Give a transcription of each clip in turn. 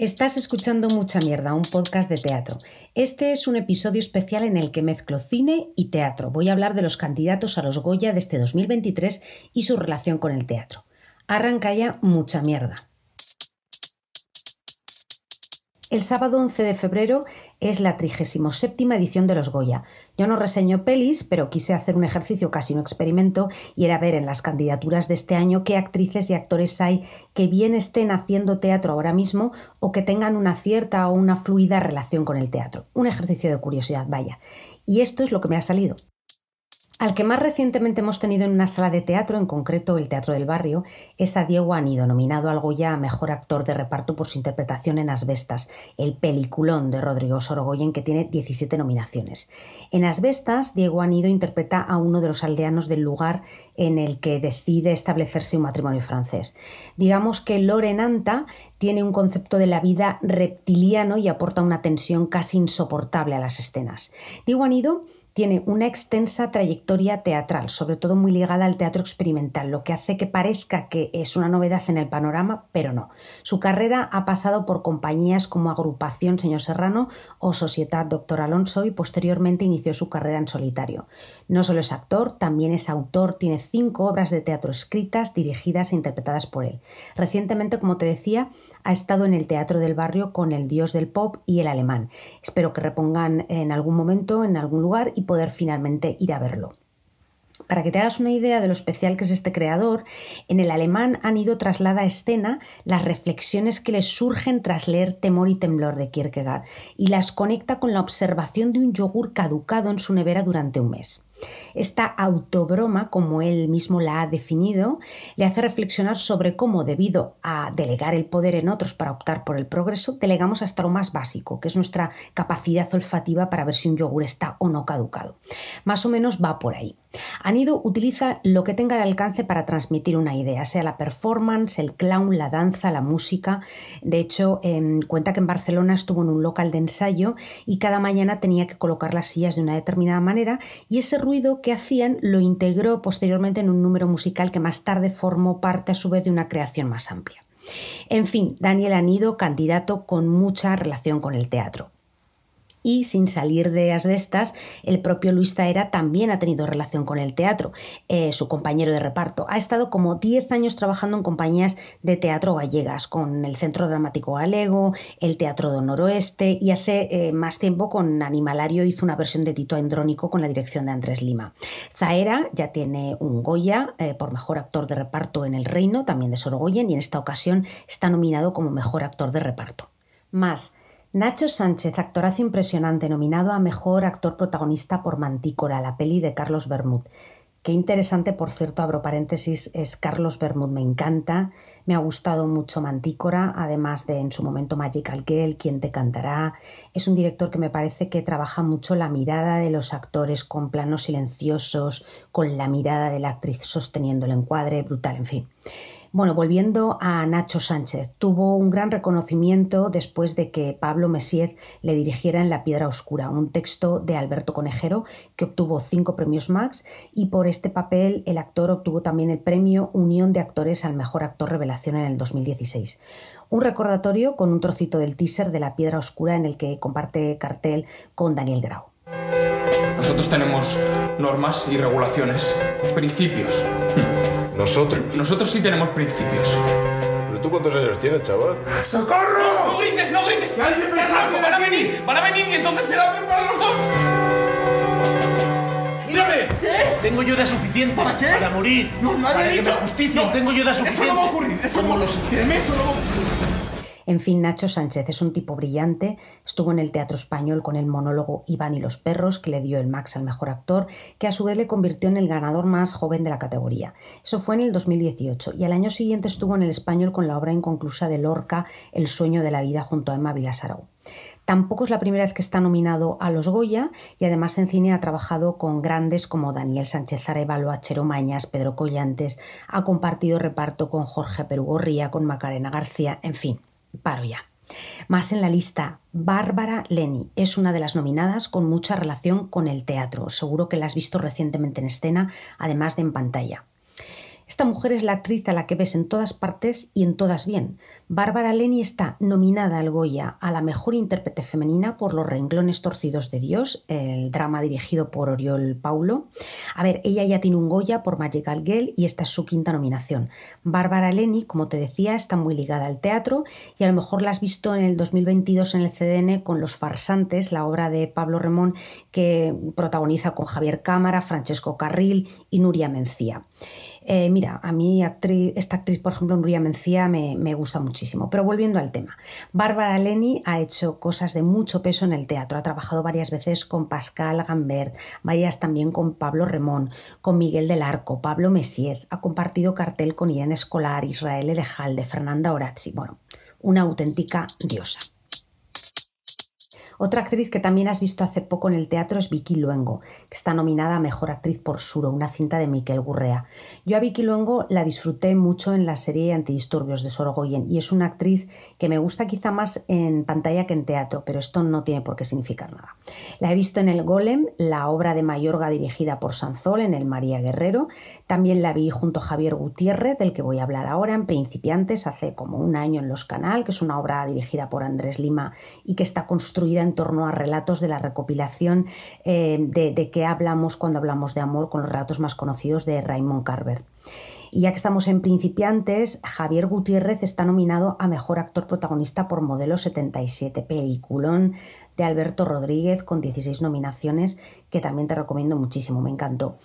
Estás escuchando Mucha Mierda, un podcast de teatro. Este es un episodio especial en el que mezclo cine y teatro. Voy a hablar de los candidatos a los Goya de este 2023 y su relación con el teatro. Arranca ya Mucha Mierda. El sábado 11 de febrero es la 37ª edición de Los Goya. Yo no reseño pelis, pero quise hacer un ejercicio, casi un experimento, y era ver en las candidaturas de este año qué actrices y actores hay que bien estén haciendo teatro ahora mismo o que tengan una cierta o una fluida relación con el teatro. Un ejercicio de curiosidad, vaya. Y esto es lo que me ha salido. Al que más recientemente hemos tenido en una sala de teatro, en concreto el Teatro del Barrio, es a Diego Anido, nominado al Goya a Mejor Actor de Reparto por su interpretación en Las Bestas, el peliculón de Rodrigo Sorogoyen que tiene 17 nominaciones. En Las Bestas, Diego Anido interpreta a uno de los aldeanos del lugar en el que decide establecerse un matrimonio francés. Digamos que Loren Anta tiene un concepto de la vida reptiliano y aporta una tensión casi insoportable a las escenas. Diego Anido tiene una extensa trayectoria teatral, sobre todo muy ligada al teatro experimental, lo que hace que parezca que es una novedad en el panorama, pero no. Su carrera ha pasado por compañías como Agrupación Señor Serrano o Sociedad Doctor Alonso y posteriormente inició su carrera en solitario. No solo es actor, también es autor, tiene 5 obras de teatro escritas, dirigidas e interpretadas por él. Recientemente, como te decía, ha estado en el Teatro del Barrio con El Dios del Pop y El Alemán. Espero que repongan en algún momento, en algún lugar, y poder finalmente ir a verlo. Para que te hagas una idea de lo especial que es este creador, en El Alemán Anido traslada a escena las reflexiones que le surgen tras leer Temor y Temblor de Kierkegaard y las conecta con la observación de un yogur caducado en su nevera durante un mes. Esta autobroma, como él mismo la ha definido, le hace reflexionar sobre cómo, debido a delegar el poder en otros para optar por el progreso, delegamos hasta lo más básico, que es nuestra capacidad olfativa para ver si un yogur está o no caducado. Más o menos va por ahí. Anido utiliza lo que tenga al alcance para transmitir una idea, sea la performance, el clown, la danza, la música. De hecho, cuenta que en Barcelona estuvo en un local de ensayo y cada mañana tenía que colocar las sillas de una determinada manera y ese ruido que hacían lo integró posteriormente en un número musical que más tarde formó parte a su vez de una creación más amplia. En fin, Daniel Anido, candidato con mucha relación con el teatro. Y sin salir de Las Bestas, el propio Luis Zaera también ha tenido relación con el teatro, su compañero de reparto. Ha estado como 10 años trabajando en compañías de teatro gallegas, con el Centro Dramático Galego, el Teatro de Noroeste y hace más tiempo con Animalario hizo una versión de Tito Andrónico con la dirección de Andrés Lima. Zaera ya tiene un Goya por Mejor Actor de Reparto en El Reino, también de Sorogoyen, y en esta ocasión está nominado como Mejor Actor de Reparto. Más, Nacho Sánchez, actorazo impresionante, nominado a Mejor Actor Protagonista por Mantícora, la peli de Carlos Bermúdez. Qué interesante, por cierto, abro paréntesis, es Carlos Bermúdez, me encanta, me ha gustado mucho Mantícora, además de en su momento Magical Girl, ¿Quién te cantará? Es un director que me parece que trabaja mucho la mirada de los actores con planos silenciosos, con la mirada de la actriz sosteniendo el encuadre, brutal, en fin. Bueno, volviendo a Nacho Sánchez, tuvo un gran reconocimiento después de que Pablo Mesías le dirigiera en La Piedra Oscura, un texto de Alberto Conejero que obtuvo 5 premios Max y por este papel el actor obtuvo también el premio Unión de Actores al Mejor Actor Revelación en el 2016. Un recordatorio con un trocito del teaser de La Piedra Oscura en el que comparte cartel con Daniel Grau. Nosotros tenemos normas y regulaciones, principios. Nosotros sí tenemos principios. ¿Pero tú cuántos años tienes, chaval? ¡Socorro! ¡No grites, no grites! ¡Alguien me saca! ¡Van a venir y entonces será peor para los dos! ¡Mírame! ¿Qué? Tengo ayuda suficiente. ¿Para qué? Para morir. No, nadie ha dicho. Justicia. No, tengo ayuda suficiente. Eso no va a ocurrir. Eso no lo sé. Eso no va a ocurrir. En fin, Nacho Sánchez es un tipo brillante, estuvo en el Teatro Español con el monólogo Iván y los perros, que le dio el Max al Mejor Actor, que a su vez le convirtió en el ganador más joven de la categoría. Eso fue en el 2018 y al año siguiente estuvo en el Español con la obra inconclusa de Lorca, El sueño de la vida, junto a Emma Vilasarau. Tampoco es la primera vez que está nominado a los Goya y además en cine ha trabajado con grandes como Daniel Sánchez Arevalo, Achero Mañas, Pedro Collantes, ha compartido reparto con Jorge Perugorría, con Macarena García, en fin. Paro ya. Más en la lista, Bárbara Lennie es una de las nominadas con mucha relación con el teatro. Seguro que la has visto recientemente en escena, además de en pantalla. Esta mujer es la actriz a la que ves en todas partes y en todas bien. Bárbara Lennie está nominada al Goya a la mejor intérprete femenina por Los renglones torcidos de Dios, el drama dirigido por Oriol Paulo. A ver, ella ya tiene un Goya por Magical Girl y esta es su quinta nominación. Bárbara Lennie, como te decía, está muy ligada al teatro y a lo mejor la has visto en el 2022 en el CDN con Los farsantes, la obra de Pablo Remón que protagoniza con Javier Cámara, Francesco Carril y Nuria Mencía. Mira, a mí esta actriz, por ejemplo, Nuria Mencía, me gusta muchísimo. Pero volviendo al tema, Bárbara Lennie ha hecho cosas de mucho peso en el teatro. Ha trabajado varias veces con Pascal Gambert, varias también con Pablo Remón, con Miguel del Arco, Pablo Mesías. Ha compartido cartel con Irene Escolar, Israel Erejalde, Fernanda Orazzi. Bueno, una auténtica diosa. Otra actriz que también has visto hace poco en el teatro es Vicky Luengo, que está nominada a Mejor Actriz por Suro, una cinta de Miquel Gurrea. Yo a Vicky Luengo la disfruté mucho en la serie Antidisturbios de Sorogoyen y es una actriz que me gusta quizá más en pantalla que en teatro, pero esto no tiene por qué significar nada. La he visto en El Golem, la obra de Mayorga dirigida por Sanzol, en el María Guerrero. También la vi junto a Javier Gutiérrez, del que voy a hablar ahora, en Principiantes, hace como un año en Los Canal, que es una obra dirigida por Andrés Lima y que está construida en torno a relatos de la recopilación de que hablamos cuando hablamos de amor, con los relatos más conocidos de Raymond Carver. Y ya que estamos en Principiantes, Javier Gutiérrez está nominado a Mejor Actor Protagonista por Modelo 77, peliculón de Alberto Rodríguez con 16 nominaciones, que también te recomiendo muchísimo, me encantó.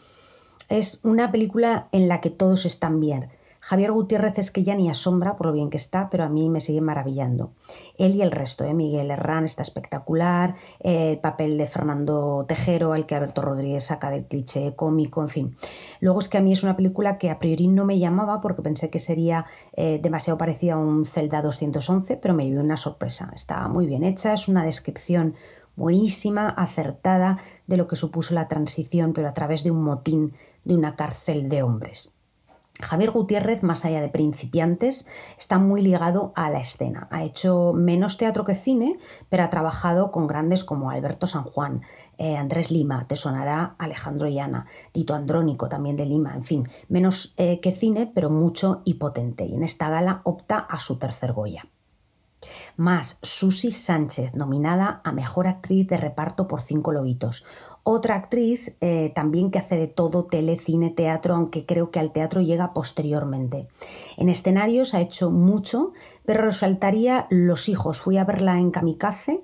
Es una película en la que todos están bien. Javier Gutiérrez es que ya ni asombra por lo bien que está, pero a mí me sigue maravillando. Él y el resto, Miguel Herrán está espectacular, el papel de Fernando Tejero, al que Alberto Rodríguez saca del cliché cómico, en fin. Luego es que a mí es una película que a priori no me llamaba porque pensé que sería demasiado parecida a un Zelda 211, pero me dio una sorpresa. Está muy bien hecha, es una descripción buenísima, acertada, de lo que supuso la transición, pero a través de un motín de una cárcel de hombres. Javier Gutiérrez, más allá de Principiantes, está muy ligado a la escena. Ha hecho menos teatro que cine, pero ha trabajado con grandes como Alberto San Juan, Andrés Lima, te sonará Alejandro Llana, Tito Andrónico, también de Lima, en fin, menos que cine, pero mucho y potente. Y en esta gala opta a su tercer Goya. Más Susi Sánchez, nominada a Mejor Actriz de Reparto por 5 Lobitos. Otra actriz también que hace de todo, tele, cine, teatro, aunque creo que al teatro llega posteriormente. En escenarios ha hecho mucho, pero resaltaría Los hijos. Fui a verla en Kamikaze,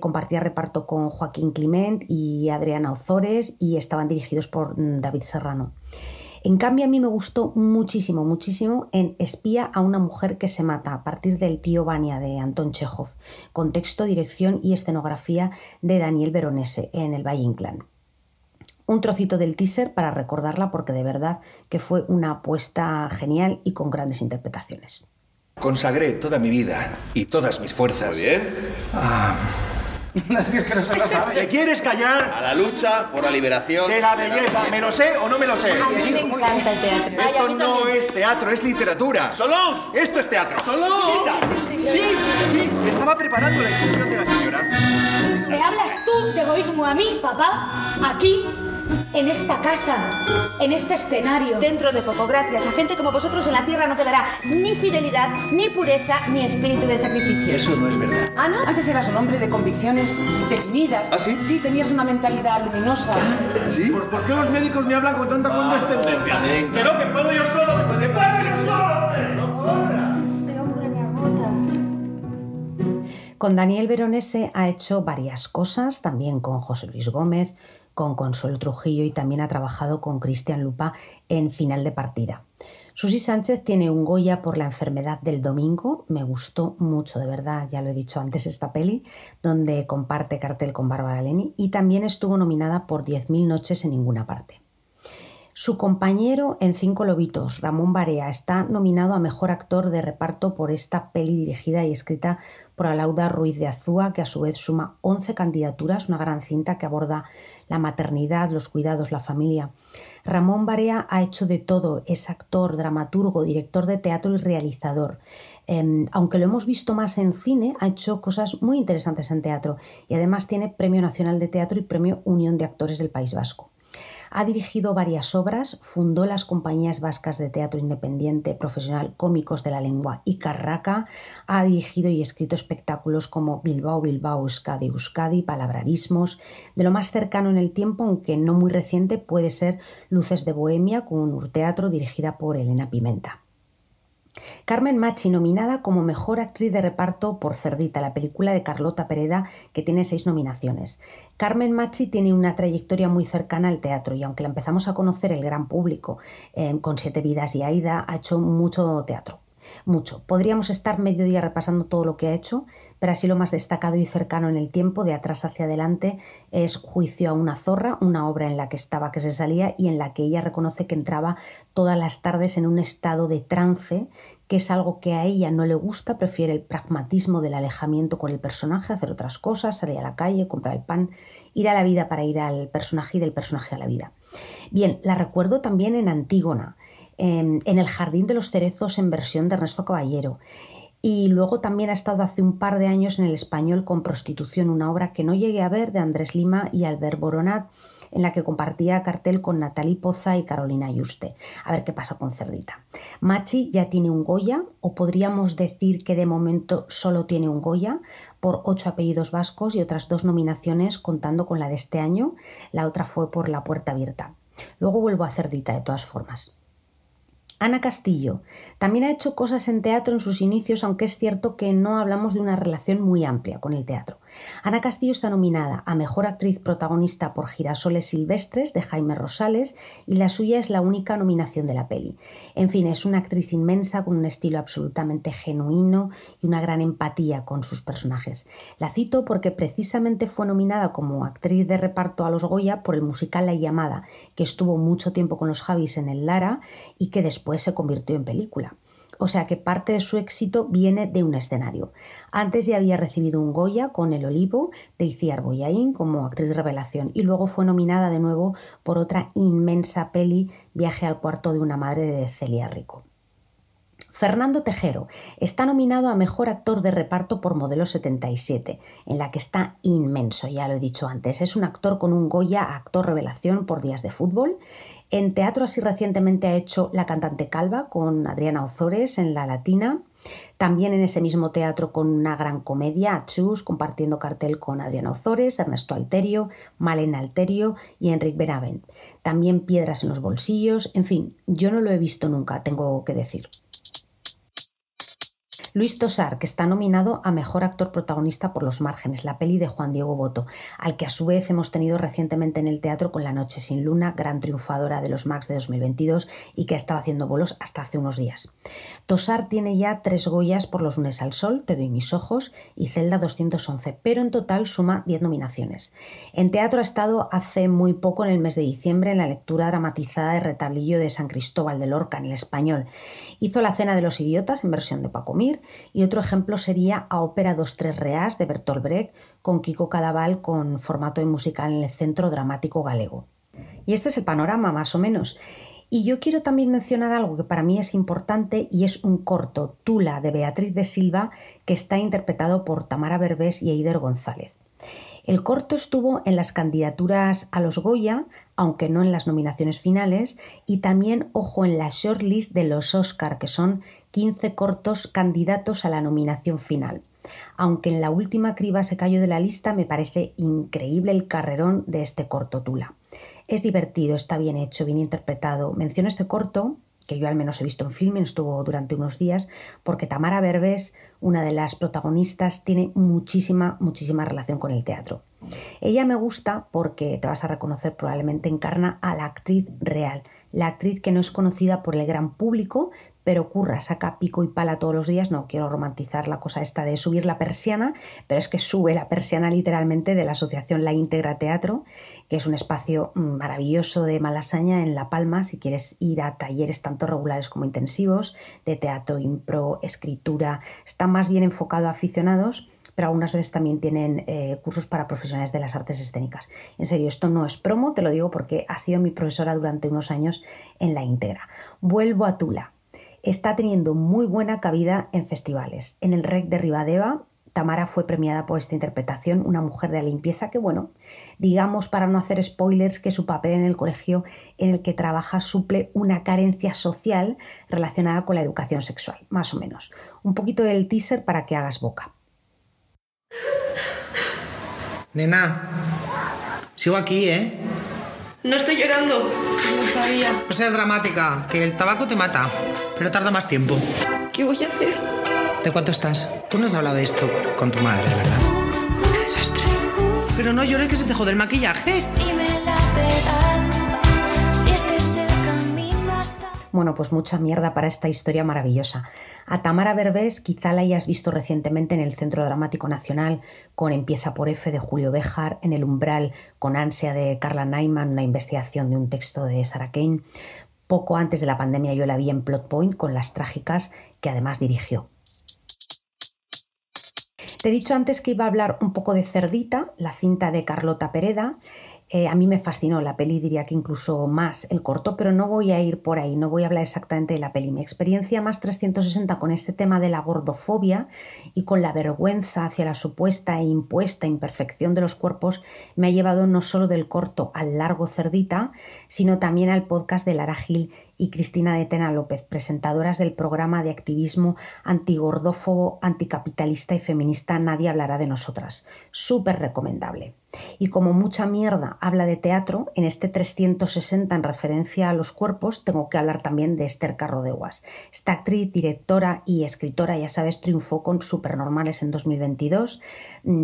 compartía reparto con Joaquín Climent y Adriana Ozores y estaban dirigidos por David Serrano. En cambio, a mí me gustó muchísimo, muchísimo en Espía a una mujer que se mata, a partir del Tío Vania de Anton Chejov, con texto, dirección y escenografía de Daniel Veronese, en el Valle Inclán. Un trocito del teaser para recordarla porque de verdad que fue una apuesta genial y con grandes interpretaciones. Consagré toda mi vida y todas mis fuerzas. Muy bien. Así es que no se lo sabe. ¿Te quieres callar? A la lucha por la liberación. De la belleza. ¿Me lo sé o no me lo sé? A mí me encanta el teatro. Esto no es teatro, es literatura. ¡Solós! Esto es teatro. ¡Solós! Sí. Estaba preparando la infusión de la señora. ¿Me hablas tú de egoísmo a mí, papá? Aquí, en esta casa, en este escenario. Dentro de poco, gracias. A gente como vosotros en la tierra no quedará ni fidelidad, ni pureza, ni espíritu de sacrificio. Eso no es verdad. ¿Ah, no? Antes eras un hombre de convicciones definidas. ¿Ah, sí? Sí, tenías una mentalidad luminosa. ¿Sí? ¿Por qué los médicos me hablan con tanta condescendencia? Pero que puedo yo solo, que puedo yo solo, hombre. No corras. Este hombre me agota. Con Daniel Veronese ha hecho varias cosas, también con José Luis Gómez, con Consuelo Trujillo y también ha trabajado con Cristian Lupa en Final de partida. Susi Sánchez tiene un Goya por La enfermedad del domingo, me gustó mucho, de verdad, ya lo he dicho antes, esta peli, donde comparte cartel con Bárbara Lennie y también estuvo nominada por 10.000 noches en ninguna parte. Su compañero en 5 Lobitos, Ramón Barea, está nominado a Mejor Actor de Reparto por esta peli dirigida y escrita por Alauda Ruiz de Azúa, que a su vez suma 11 candidaturas, una gran cinta que aborda la maternidad, los cuidados, la familia. Ramón Barea ha hecho de todo, es actor, dramaturgo, director de teatro y realizador. Aunque lo hemos visto más en cine, ha hecho cosas muy interesantes en teatro y además tiene Premio Nacional de Teatro y Premio Unión de Actores del País Vasco. Ha dirigido varias obras, fundó las compañías vascas de teatro independiente profesional Cómicos de la Lengua y Carraca, ha dirigido y escrito espectáculos como Bilbao, Bilbao, Euskadi, Euskadi, Palabrarismos. De lo más cercano en el tiempo, aunque no muy reciente, puede ser Luces de Bohemia con Urteatro, dirigida por Elena Pimenta. Carmen Machi, nominada como Mejor Actriz de Reparto por Cerdita, la película de Carlota Pereda, que tiene 6 nominaciones. Carmen Machi tiene una trayectoria muy cercana al teatro y aunque la empezamos a conocer el gran público con 7 vidas y Aida, ha hecho mucho teatro. Mucho. Podríamos estar medio día repasando todo lo que ha hecho, pero así lo más destacado y cercano en el tiempo, de atrás hacia adelante, es Juicio a una zorra, una obra en la que estaba que se salía y en la que ella reconoce que entraba todas las tardes en un estado de trance, que es algo que a ella no le gusta, prefiere el pragmatismo del alejamiento con el personaje, hacer otras cosas, salir a la calle, comprar el pan, ir a la vida para ir al personaje y del personaje a la vida. Bien, la recuerdo también en Antígona, en El Jardín de los Cerezos en versión de Ernesto Caballero, y luego también ha estado hace un par de años en El Español con Prostitución, una obra que no llegué a ver, de Andrés Lima y Albert Boronat, en la que compartía cartel con Natalie Poza y Carolina Yuste. A ver qué pasa con Cerdita. Machi ya tiene un Goya, o podríamos decir que de momento solo tiene un Goya, por 8 apellidos vascos y otras 2 nominaciones contando con la de este año, la otra fue por La Puerta Abierta. Luego vuelvo a Cerdita de todas formas. Ana Castillo también ha hecho cosas en teatro en sus inicios, aunque es cierto que no hablamos de una relación muy amplia con el teatro. Ana Castillo está nominada a Mejor Actriz Protagonista por Girasoles Silvestres, de Jaime Rosales, y la suya es la única nominación de la peli. En fin, es una actriz inmensa, con un estilo absolutamente genuino y una gran empatía con sus personajes. La cito porque precisamente fue nominada como actriz de reparto a los Goya por el musical La Llamada, que estuvo mucho tiempo con los Javis en el Lara y que después se convirtió en película. O sea que parte de su éxito viene de un escenario. Antes ya había recibido un Goya con El Olivo de Iciar Boyain como actriz revelación y luego fue nominada de nuevo por otra inmensa peli, Viaje al cuarto de una madre, de Celia Rico. Fernando Tejero está nominado a Mejor Actor de Reparto por Modelo 77, en la que está inmenso, ya lo he dicho antes. Es un actor con un Goya, actor revelación por Días de Fútbol. En teatro así recientemente ha hecho La Cantante Calva con Adriana Ozores en La Latina. También en ese mismo teatro con una gran comedia, Achús, compartiendo cartel con Adriana Ozores, Ernesto Alterio, Malena Alterio y Enric Benavent. También Piedras en los bolsillos, en fin, yo no lo he visto nunca, tengo que decir. Luis Tosar, que está nominado a Mejor Actor Protagonista por Los Márgenes, la peli de Juan Diego Botto, al que a su vez hemos tenido recientemente en el teatro con La Noche sin Luna, gran triunfadora de los Max de 2022 y que ha estado haciendo bolos hasta hace unos días. Tosar tiene ya 3 Goyas por Los lunes al sol, Te doy mis ojos y Celda 211, pero en total suma 10 nominaciones. En teatro ha estado hace muy poco, en el mes de diciembre, en la lectura dramatizada de Retablillo de San Cristóbal de Lorca en El Español. Hizo La Cena de los Idiotas en versión de Paco Mir, y otro ejemplo sería A ópera 2-3 reás de Bertolt Brecht con Kiko Cadaval, con formato de musical en el Centro Dramático Galego. Y este es el panorama, más o menos. Y yo quiero también mencionar algo que para mí es importante y es un corto, Tula, de Beatriz de Silva, que está interpretado por Tamara Berbés y Eider González. El corto estuvo en las candidaturas a los Goya, aunque no en las nominaciones finales, y también, ojo, en la shortlist de los Oscar, que son 15 cortos candidatos a la nominación final. Aunque en la última criba se cayó de la lista, me parece increíble el carrerón de este corto Tula. Es divertido, está bien hecho, bien interpretado. Menciono este corto, que yo al menos he visto en Filmin, estuvo durante unos días, porque Tamara Berbés, una de las protagonistas, tiene muchísima relación con el teatro. Ella me gusta porque, te vas a reconocer probablemente, encarna a la actriz real, la actriz que no es conocida por el gran público, pero curra, saca pico y pala todos los días. No quiero romantizar la cosa esta de subir la persiana, pero es que sube la persiana literalmente de la asociación La Íntegra Teatro, que es un espacio maravilloso de Malasaña en La Palma, si quieres ir a talleres tanto regulares como intensivos, de teatro, impro, escritura. Está más bien enfocado a aficionados, pero algunas veces también tienen cursos para profesionales de las artes escénicas. En serio, esto no es promo, te lo digo porque ha sido mi profesora durante unos años en La Íntegra. Vuelvo a Tula. Está teniendo muy buena cabida en festivales. En el REC de Ribadeva Tamara fue premiada por esta interpretación, una mujer de limpieza que, bueno, digamos, para no hacer spoilers, que su papel en el colegio en el que trabaja suple una carencia social relacionada con la educación sexual, más o menos. Un poquito del teaser para que hagas boca. Nena, sigo aquí, ¿eh? No estoy llorando, no sabía. No seas dramática, que el tabaco te mata, pero tarda más tiempo. ¿Qué voy a hacer? ¿De cuánto estás? Tú no has hablado de esto con tu madre, ¿verdad? ¡Qué desastre! Pero no llores, que se te jode el maquillaje. Bueno, pues mucha mierda para esta historia maravillosa. A Tamara Berbés quizá la hayas visto recientemente en el Centro Dramático Nacional con Empieza por F de Julio Béjar, en El umbral con Ansia de Carla Nyman, una investigación de un texto de Sarah Kane. Poco antes de la pandemia yo la vi en Plot Point con Las trágicas, que además dirigió. Te he dicho antes que iba a hablar un poco de Cerdita, la cinta de Carlota Pereda. A mí me fascinó la peli, diría que incluso más el corto, pero no voy a ir por ahí, no voy a hablar exactamente de la peli. Mi experiencia más 360 con este tema de la gordofobia y con la vergüenza hacia la supuesta e impuesta imperfección de los cuerpos me ha llevado no solo del corto al largo Cerdita, sino también al podcast de Lara Gil y Cristina de Tena López, presentadoras del programa de activismo antigordófobo, anticapitalista y feminista Nadie hablará de nosotras. Súper recomendable. Y como mucha mierda habla de teatro, en este 360 en referencia a los cuerpos tengo que hablar también de Esther Carrodeguas. Esta actriz, directora y escritora, ya sabes, triunfó con Supernormales en 2022.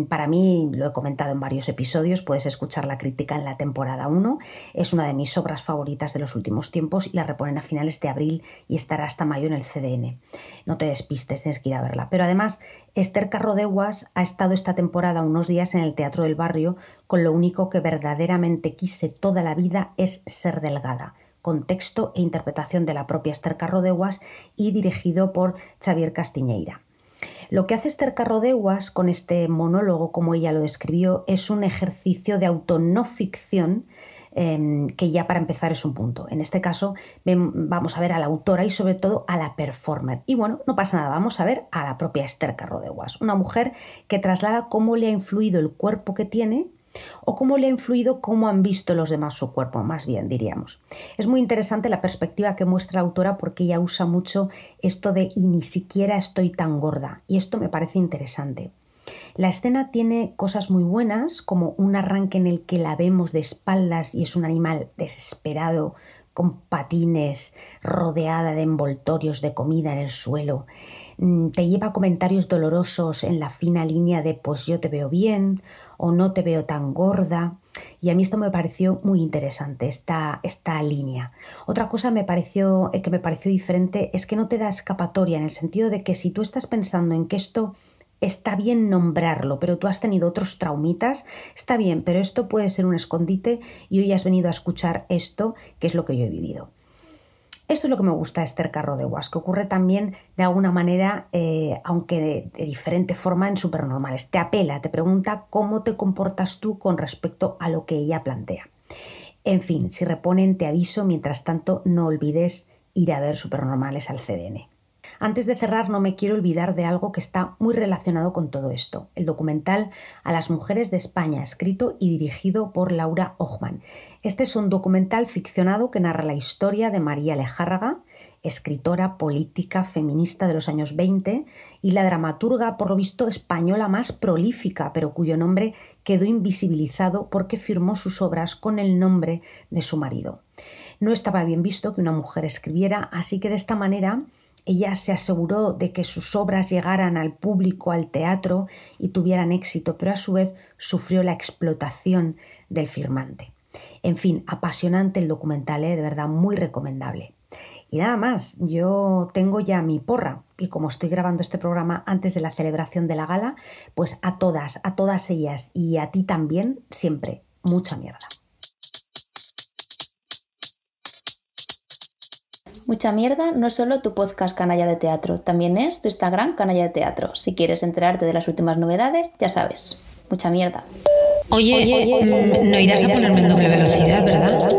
Para mí, lo he comentado en varios episodios, puedes escuchar la crítica en la temporada 1. Es una de mis obras favoritas de los últimos tiempos y la reponen a finales de abril y estará hasta mayo en el CDN. No te despistes, tienes que ir a verla. Pero además, Esther Carrodeguas ha estado esta temporada unos días en el Teatro del Barrio con Lo único que verdaderamente quise toda la vida es ser delgada, con texto e interpretación de la propia Esther Carrodeguas y dirigido por Xavier Castiñeira. Lo que hace Esther Carrodeguas con este monólogo, como ella lo describió, es un ejercicio de autonoficción que ya para empezar es un punto. En este caso vamos a ver a la autora y sobre todo a la performer. Y bueno, no pasa nada, vamos a ver a la propia Esther Carrodeguas, una mujer que traslada cómo le ha influido el cuerpo que tiene o cómo le ha influido cómo han visto los demás su cuerpo, más bien diríamos. Es muy interesante la perspectiva que muestra la autora porque ella usa mucho esto de y ni siquiera estoy tan gorda, y esto me parece interesante. La escena tiene cosas muy buenas, como un arranque en el que la vemos de espaldas y es un animal desesperado, con patines, rodeada de envoltorios de comida en el suelo. Te lleva a comentarios dolorosos en la fina línea de pues yo te veo bien o no te veo tan gorda. Y a mí esto me pareció muy interesante, esta línea. Otra cosa que me pareció diferente es que no te da escapatoria, en el sentido de que si tú estás pensando en que esto está bien nombrarlo, pero tú has tenido otros traumitas, está bien, pero esto puede ser un escondite y hoy has venido a escuchar esto, que es lo que yo he vivido. Esto es lo que me gusta de Esther Carrodeguas, que ocurre también de alguna manera, aunque de diferente forma en Supernormales. Te apela, te pregunta cómo te comportas tú con respecto a lo que ella plantea. En fin, si reponen, te aviso. Mientras tanto, no olvides ir a ver Supernormales al CDN. Antes de cerrar, no me quiero olvidar de algo que está muy relacionado con todo esto, el documental A las mujeres de España, escrito y dirigido por Laura Hoffman. Este es un documental ficcionado que narra la historia de María Lejárraga, escritora, política, feminista de los años 20 y la dramaturga, por lo visto, española más prolífica, pero cuyo nombre quedó invisibilizado porque firmó sus obras con el nombre de su marido. No estaba bien visto que una mujer escribiera, así que de esta manera ella se aseguró de que sus obras llegaran al público, al teatro y tuvieran éxito, pero a su vez sufrió la explotación del firmante. En fin, apasionante el documental, de verdad muy recomendable. Y nada más, yo tengo ya mi porra y como estoy grabando este programa antes de la celebración de la gala, pues a todas ellas y a ti también, siempre, mucha mierda. Mucha mierda no es solo tu podcast Canalla de Teatro, también es tu Instagram Canalla de Teatro. Si quieres enterarte de las últimas novedades, ya sabes. Mucha mierda. Oye, no irás a ponerme en doble velocidad, ¿verdad?